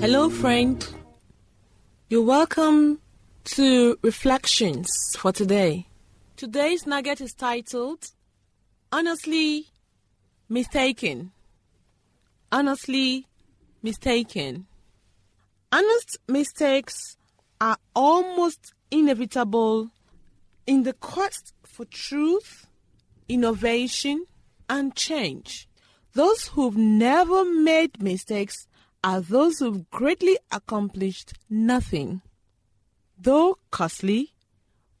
Hello, friend. You're welcome to Reflections for today. Today's nugget is titled, Honestly Mistaken. Honestly mistaken. Honest mistakes are almost inevitable in the quest for truth, innovation, and change. Those who've never made mistakes are those who've greatly accomplished nothing. Though costly,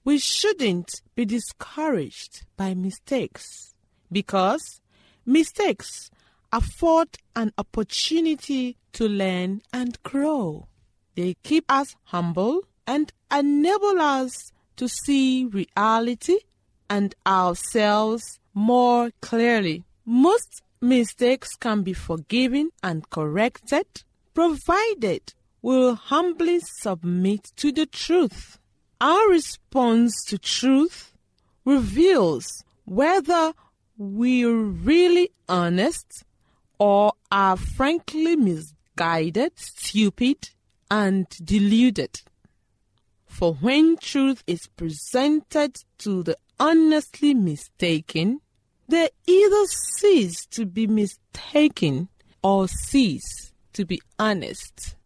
we shouldn't be discouraged by mistakes, because mistakes afford an opportunity to learn and grow. They keep us humble and enable us to see reality and ourselves more clearly. Most mistakes can be forgiven and corrected, provided we'll humbly submit to the truth. Our response to truth reveals whether we're really honest or are frankly misguided, stupid, and deluded. For when truth is presented to the honestly mistaken, they either cease to be mistaken or cease to be honest.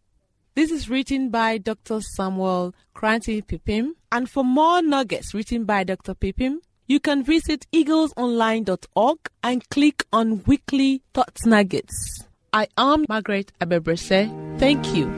This is written by Dr. Samuel Cranty-Pipim. And for more nuggets written by Dr. Pipim, you can visit eaglesonline.org and click on Weekly Thought Nuggets. I am Margaret Abebrese. Thank you.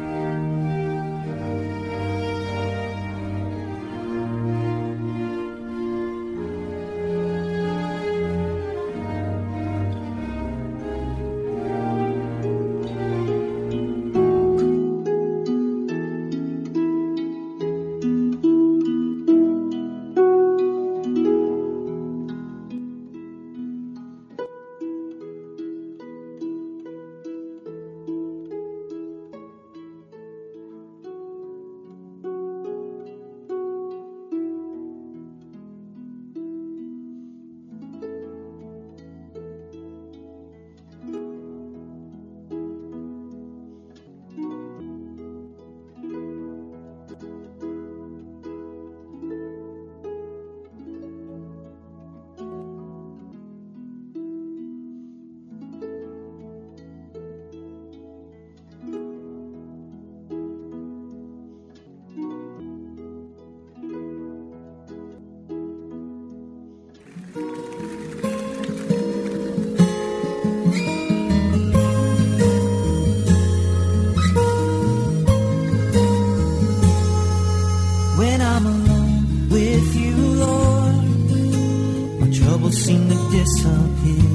trouble seemed to disappear,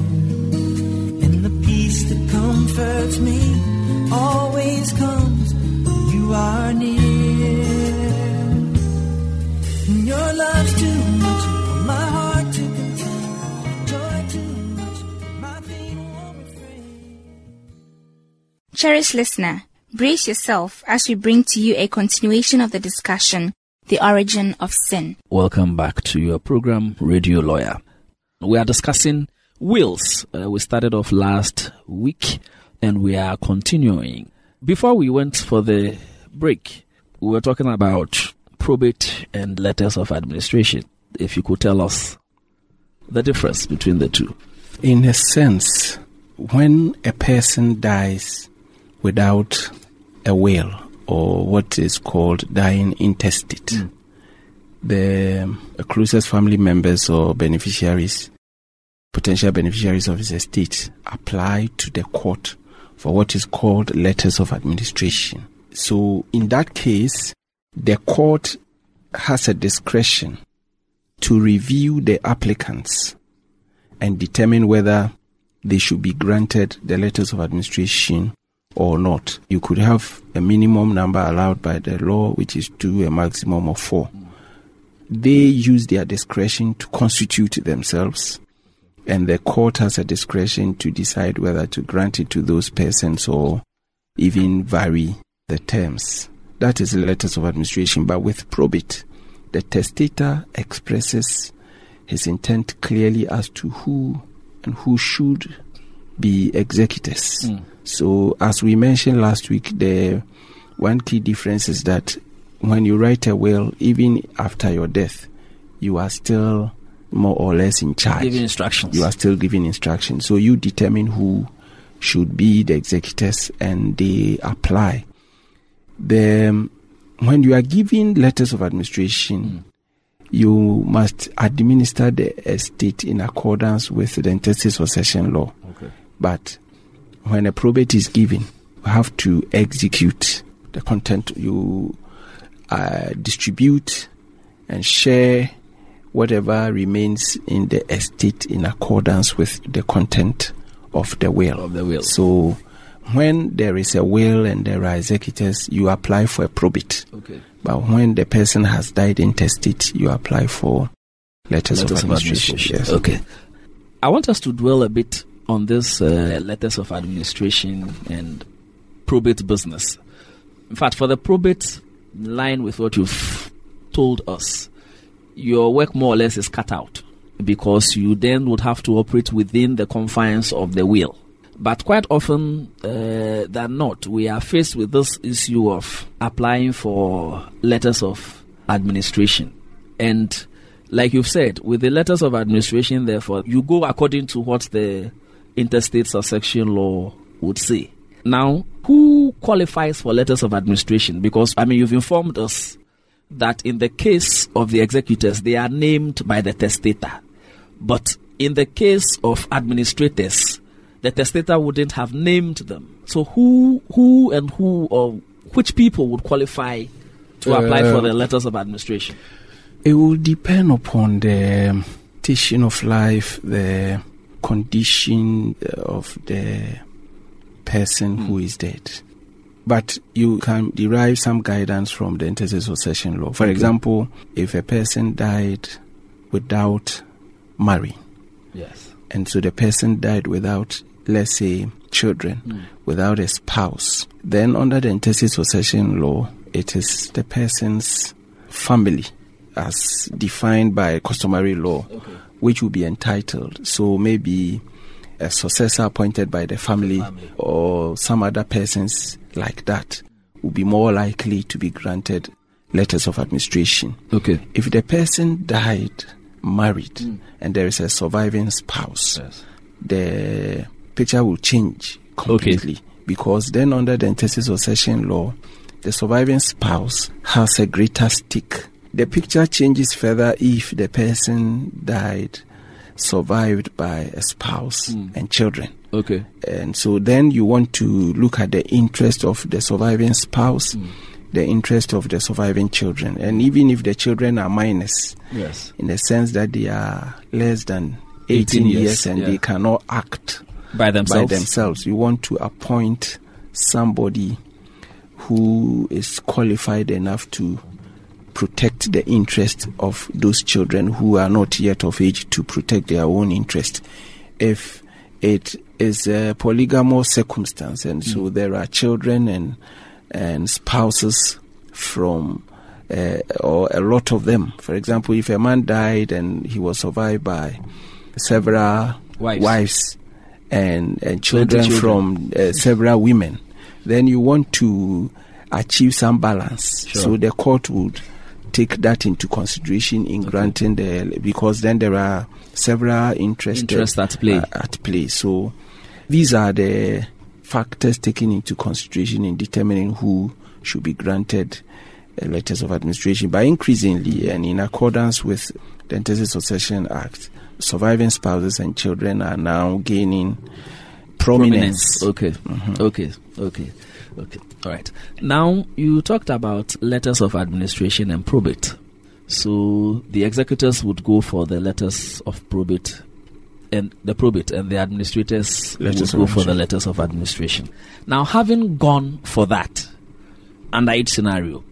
and the peace that comforts me always comes when you are near. And your love's too much for my heart to contain, joy too much for my pain won't refrain. Cherished listener, brace yourself as we bring to you a continuation of the discussion, The Origin of Sin. Welcome back to your program, Radio Lawyer. We are discussing wills. We started off last week and we are continuing. Before we went for the break, we were talking about probate and letters of administration. If you could tell us the difference between the two. In a sense, when a person dies without a will, or what is called dying intestate, the closest family members or beneficiaries, potential beneficiaries of his estate, apply to the court for what is called letters of administration. So in that case, the court has a discretion to review the applicants and determine whether they should be granted the letters of administration or not. You could have a minimum number allowed by the law, which is 2, a maximum of 4. They use their discretion to constitute themselves, and the court has a discretion to decide whether to grant it to those persons or even vary the terms. That is letters of administration. But with probate, the testator expresses his intent clearly as to who and who should be executors. So as we mentioned last week, the one key difference is that when you write a will, even after your death, you are still more or less in charge. Giving instructions. You are still giving instructions. So you determine who should be the executors and they apply. When you are giving letters of administration, you must administer the estate in accordance with the intestate succession law. Okay. But when a probate is given, you have to execute the content. You distribute and share whatever remains in the estate in accordance with the content of the will. So when there is a will and there are executors, you apply for a probate. Okay. But when the person has died intestate, you apply for letters of administration. Yes. Okay. I want us to dwell a bit on this letters of administration and probate business. In fact, for the probate, in line with what you've told us, your work more or less is cut out, because you then would have to operate within the confines of the will. But quite often than not, we are faced with this issue of applying for letters of administration. And like you've said, with the letters of administration, therefore, you go according to what the Intestate Succession Law would say. Now, who qualifies for letters of administration? Because, you've informed us that in the case of the executors, they are named by the testator. But in the case of administrators, the testator wouldn't have named them. So who or which people would qualify to apply for the letters of administration? It will depend upon the station of life, the condition of the person who is dead. But you can derive some guidance from the intestate succession law. For example, if a person died without marrying, yes, and so the person died without, let's say, children, without a spouse, then under the intestate succession law, it is the person's family as defined by customary law, which will be entitled. So maybe a successor appointed by the family or some other persons like that will be more likely to be granted letters of administration. Okay. If the person died married and there is a surviving spouse, the picture will change completely, because then under the intestate succession law, the surviving spouse has a greater stake. The picture changes further if the person died, survived by a spouse and children. Okay. And so then you want to look at the interest of the surviving spouse, the interest of the surviving children. And even if the children are minors, in the sense that they are less than 18 years and they cannot act by themselves. You want to appoint somebody who is qualified enough to protect the interest of those children who are not yet of age to protect their own interest. If it is a polygamous circumstance, and so there are children and spouses from, or a lot of them. For example, if a man died and he was survived by several wives and children from several women, then you want to achieve some balance. Sure. So the court would take that into consideration in granting the, because then there are several interests at play. So these are the factors taken into consideration in determining who should be granted letters of administration. But increasingly, and in accordance with the Intestate Succession Act, surviving spouses and children are now gaining prominence. Okay. All right. Now, you talked about letters of administration and probate. So the executors would go for the letters of probate and the probate, and the administrators would go for the letters of administration. Now, having gone for that, under each scenario,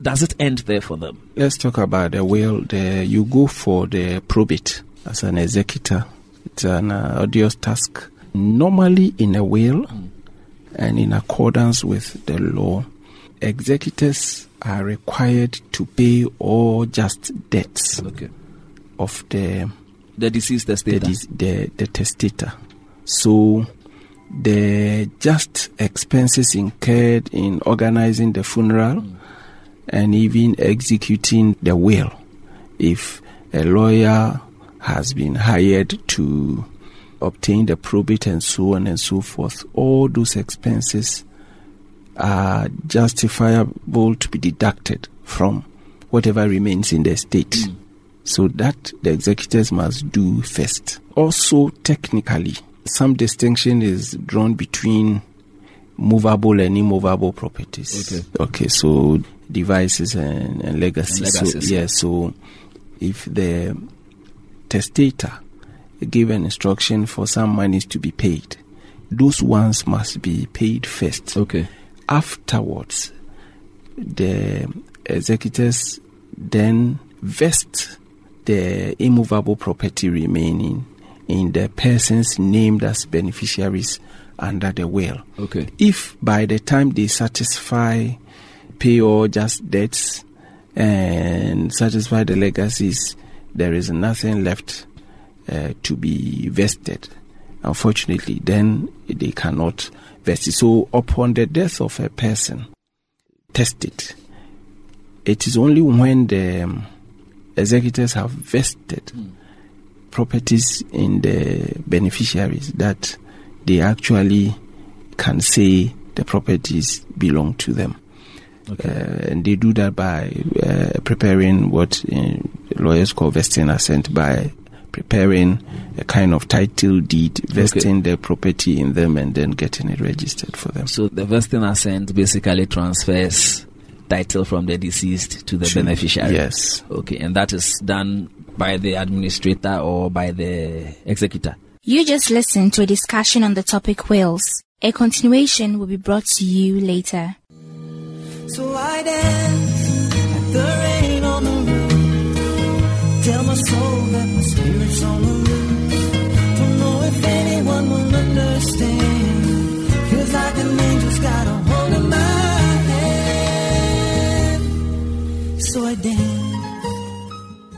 does it end there for them? Let's talk about the will. You go for the probate as an executor. It's an arduous task. Normally, in a will, and in accordance with the law, executors are required to pay all just debts of the deceased testator. The testator. So the just expenses incurred in organizing the funeral and even executing the will, if a lawyer has been hired to obtain the probate and so on and so forth, all those expenses are justifiable to be deducted from whatever remains in the estate. So that the executors must do first. Also, technically, some distinction is drawn between movable and immovable properties. Okay, so devices and legacies. So if the testator give an instruction for some monies to be paid, those ones must be paid first. Afterwards, the executors then vest the immovable property remaining in the persons named as beneficiaries under the will. If by the time they pay all just debts and satisfy the legacies, there is nothing left to be vested, unfortunately, then they cannot vest it. So upon the death of a person tested, it is only when the executors have vested properties in the beneficiaries that they actually can say the properties belong to them. And they do that by preparing what lawyers call vesting assent, by preparing a kind of title deed, vesting their property in them and then getting it registered for them. So the vesting assent basically transfers title from the deceased to the beneficiary. And that is done by the administrator or by the executor. You just listened to a discussion on the topic wills. A continuation will be brought to you later. So I dance at the rain on the tell my soul that my spirit's on the loose. Don't know if anyone will understand. Feels like an angel's got a hold of my hand. So I dance.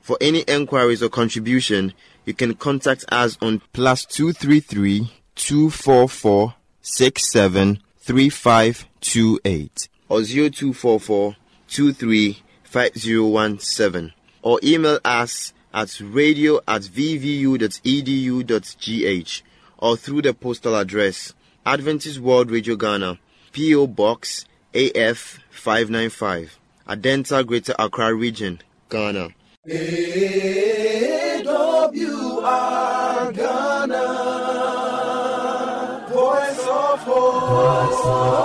For any enquiries or contribution, you can contact us on +233 244 673528 or 0244 235017. Or email us at radio@vvu.edu.gh or through the postal address Adventist World Radio Ghana, P.O. Box AF 595, Adenta, Greater Accra Region, Ghana. AWR Ghana, Voice of Hope.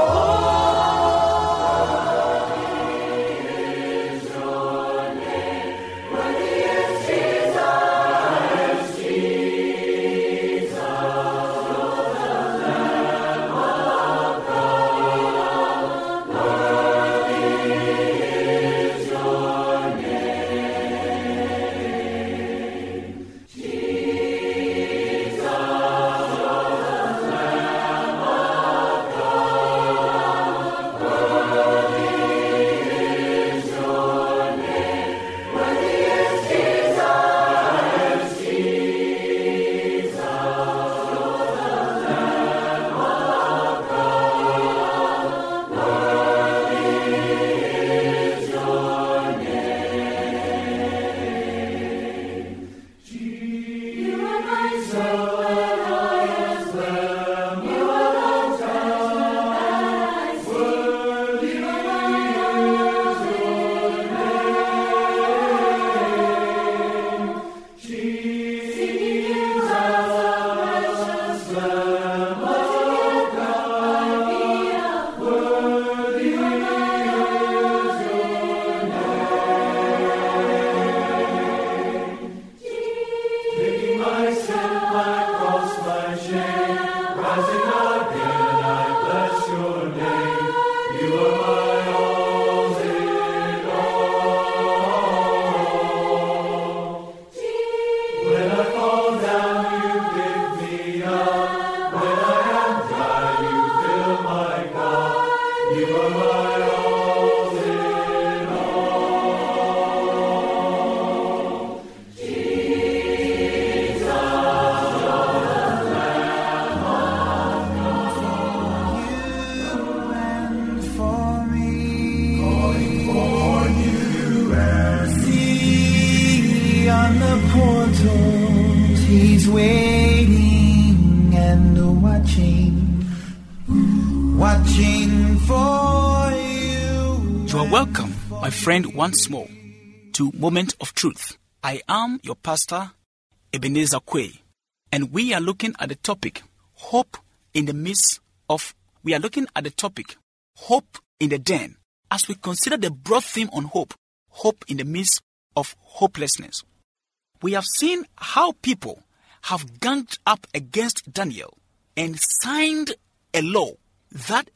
Friend, once more to Moment of Truth. I am your pastor, Ebenezer Quay, and we are looking at the topic hope in the midst of. We are looking at the topic hope in the den as we consider the broad theme on hope in the midst of hopelessness. We have seen how people have ganged up against Daniel and signed a law that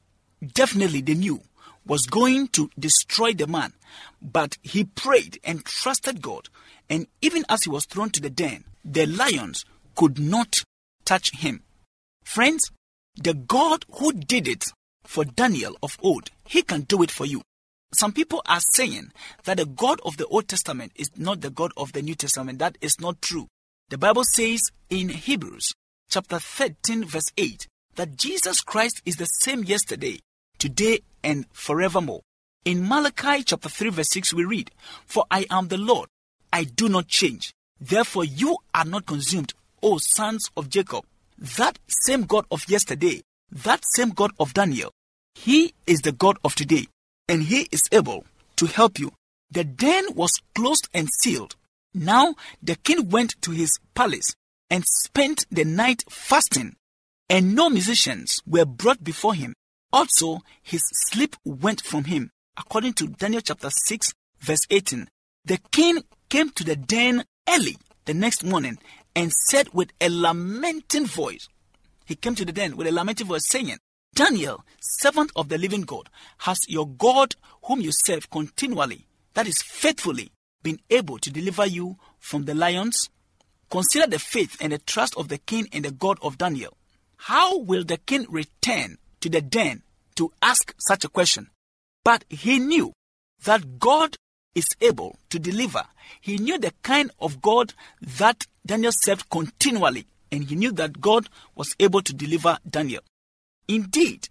definitely they knew was going to destroy the man. But he prayed and trusted God. And even as he was thrown to the den, the lions could not touch him. Friends, the God who did it for Daniel of old, he can do it for you. Some people are saying that the God of the Old Testament is not the God of the New Testament. That is not true. The Bible says in Hebrews chapter 13 verse 8 that Jesus Christ is the same yesterday, today, and forevermore. In Malachi chapter 3 verse 6 we read, "For I am the Lord, I do not change. Therefore you are not consumed, O sons of Jacob." That same God of yesterday, that same God of Daniel, he is the God of today, and he is able to help you. The den was closed and sealed. Now the king went to his palace and spent the night fasting, and no musicians were brought before him. Also, his sleep went from hhim. According to Daniel chapter 6, verse 18, the king came to the den early the next morning and said with a lamenting voice, saying, "Daniel, servant of the living God, has your God whom you serve continually, that is faithfully, been able to deliver you from the lions? Consider the faith and the trust of the king and the God of Daniel." How will the king return to the den to ask such a question? But he knew that God is able to deliver. He knew the kind of God that Daniel served continually, and he knew that God was able to deliver Daniel. Indeed,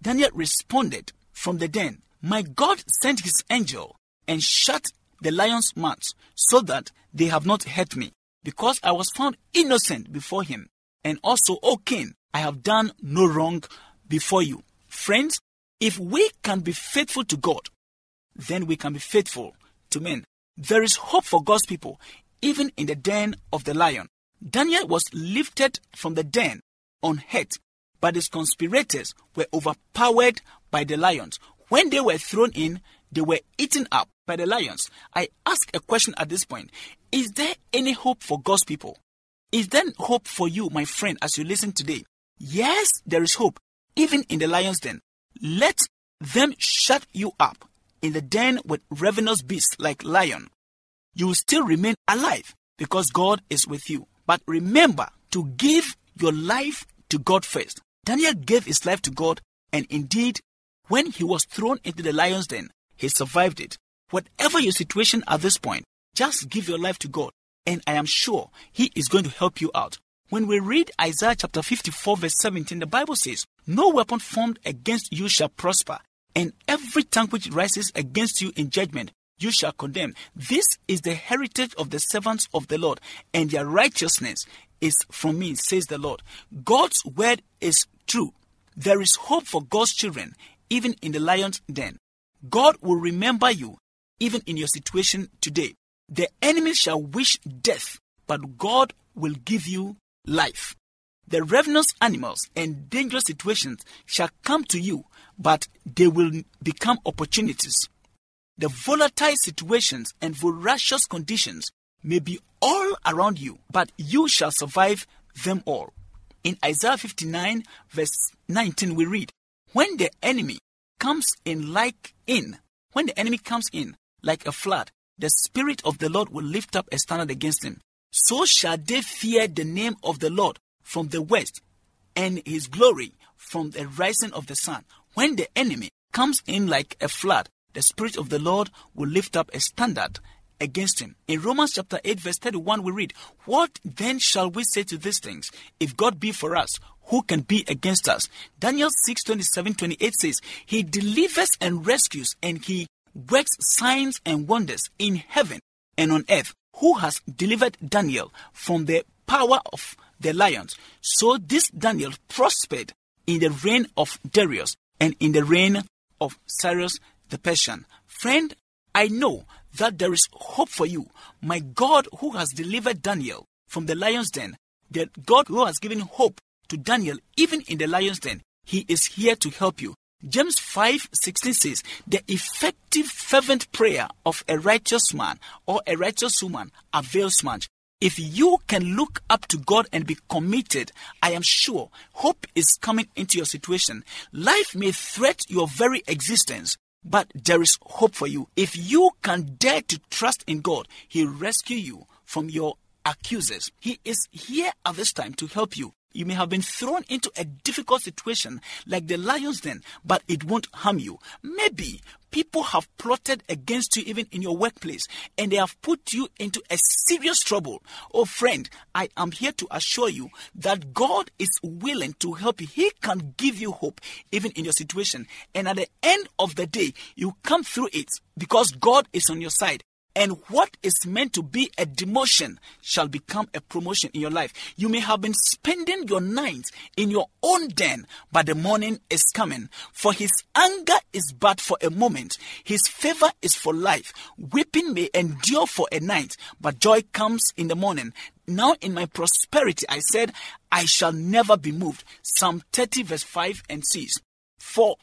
Daniel responded from the den, "My God sent his angel and shut the lions' mouths so that they have not hurt me, because I was found innocent before him. And also, O king, I have done no wrong before you." Friends, if we can be faithful to God, then we can be faithful to men. There is hope for God's people, even in the den of the lion. Daniel was lifted from the den unhurt, but his conspirators were overpowered by the lions. When they were thrown in, they were eaten up by the lions. I ask a question at this point. Is there any hope for God's people? Is there hope for you, my friend, as you listen today? Yes, there is hope. Even in the lion's den, let them shut you up in the den with ravenous beasts like lion. You will still remain alive because God is with you. But remember to give your life to God first. Daniel gave his life to God, and indeed, when he was thrown into the lion's den, he survived it. Whatever your situation at this point, just give your life to God, and I am sure he is going to help you out. When we read Isaiah chapter 54 verse 17, the Bible says, "No weapon formed against you shall prosper, and every tongue which rises against you in judgment you shall condemn. This is the heritage of the servants of the Lord, and their righteousness is from me, says the Lord. God's word is true. There is hope for God's children, even in the lion's den. God will remember you, even in your situation today. The enemy shall wish death, but God will give you life. The ravenous animals and dangerous situations shall come to you, but they will become opportunities. The volatile situations and voracious conditions may be all around you, but you shall survive them all. In Isaiah 59 verse 19 we read, When the enemy comes in like a flood, the Spirit of the Lord will lift up a standard against him. So shall they fear the name of the Lord from the west, and his glory from the rising of the sun. When the enemy comes in like a flood, the Spirit of the Lord will lift up a standard against him. In Romans chapter 8 verse 31 we read, What then shall we say to these things? If God be for us, who can be against us? Daniel 6:27-28 says, He delivers and rescues, and he works signs and wonders in heaven and on earth, who has delivered Daniel from the power of the lions. So this Daniel prospered in the reign of Darius and in the reign of Cyrus the Persian. Friend, I know that there is hope for you. My God, who has delivered Daniel from the lion's den, the God who has given hope to Daniel even in the lion's den, he is here to help you. James 5:16 says, The effective fervent prayer of a righteous man or a righteous woman avails much. If you can look up to God and be committed, I am sure hope is coming into your situation. Life may threat your very existence, but there is hope for you. If you can dare to trust in God, He will rescue you from your accusers. He is here at this time to help you. You may have been thrown into a difficult situation like the lion's den, but it won't harm you. Maybe people have plotted against you even in your workplace, and they have put you into a serious trouble. Oh friend, I am here to assure you that God is willing to help you. He can give you hope even in your situation. And at the end of the day, you come through it because God is on your side. And what is meant to be a demotion shall become a promotion in your life. You may have been spending your nights in your own den, but the morning is coming. For his anger is but for a moment. His favor is for life. Weeping may endure for a night, but joy comes in the morning. Now in my prosperity, I said, I shall never be moved. Psalm 30 verse 5 and 6. For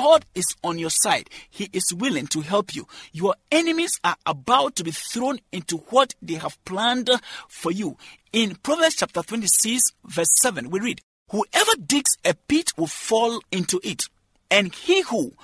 God is on your side. He is willing to help you. Your enemies are about to be thrown into what they have planned for you. In Proverbs chapter 26, verse 7, we read, Whoever digs a pit will fall into it, and he who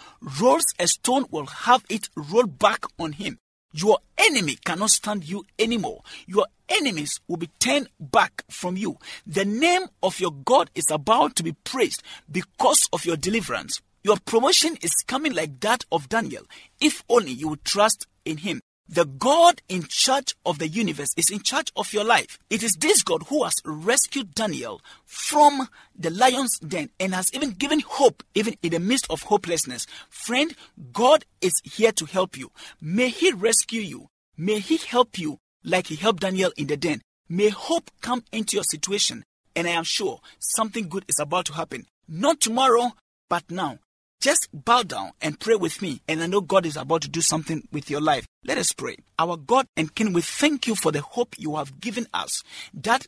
rolls a stone will have it rolled back on him. Your enemy cannot stand you anymore. Your enemies will be turned back from you. The name of your God is about to be praised because of your deliverance. Your promotion is coming like that of Daniel, if only you would trust in him. The God in charge of the universe is in charge of your life. It is this God who has rescued Daniel from the lion's den and has even given hope, even in the midst of hopelessness. Friend, God is here to help you. May he rescue you. May he help you like he helped Daniel in the den. May hope come into your situation, and I am sure something good is about to happen. Not tomorrow, but now. Just bow down and pray with me, and I know God is about to do something with your life. Let us pray. Our God and King, we thank you for the hope you have given us. That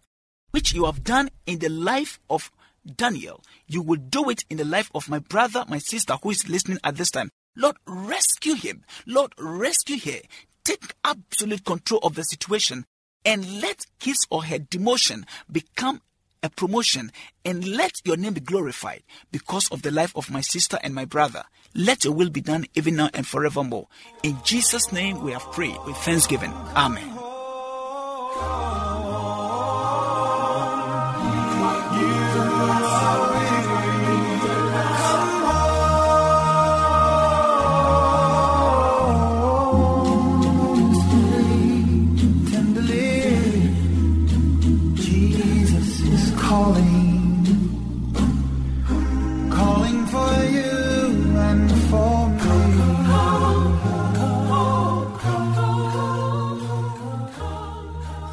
which you have done in the life of Daniel, you will do it in the life of my brother, my sister who is listening at this time. Lord, rescue him. Lord, rescue her. Take absolute control of the situation, and let his or her demotion become a promotion, and let your name be glorified because of the life of my sister and my brother. Let your will be done even now and forevermore. In Jesus' name we have prayed with thanksgiving. Amen.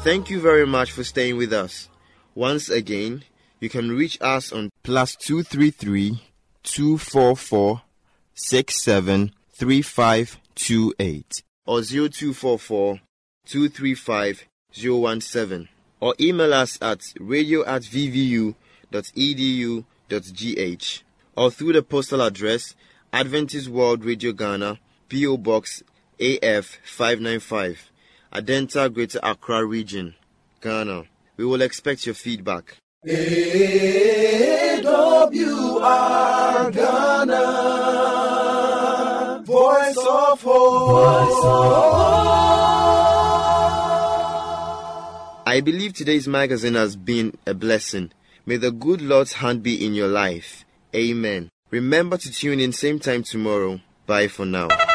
Thank you very much for staying with us. Once again, you can reach us on +233 244 673528 or 0244 235 017, or email us at radio@vvu.edu.gh, or through the postal address Adventist World Radio Ghana, P.O. Box AF 595, Adenta, Greater Accra Region, Ghana. We will expect your feedback. AWR Ghana, Voice of Hope. I believe today's magazine has been a blessing. May the good Lord's hand be in your life. Amen. Remember to tune in same time tomorrow. Bye for now.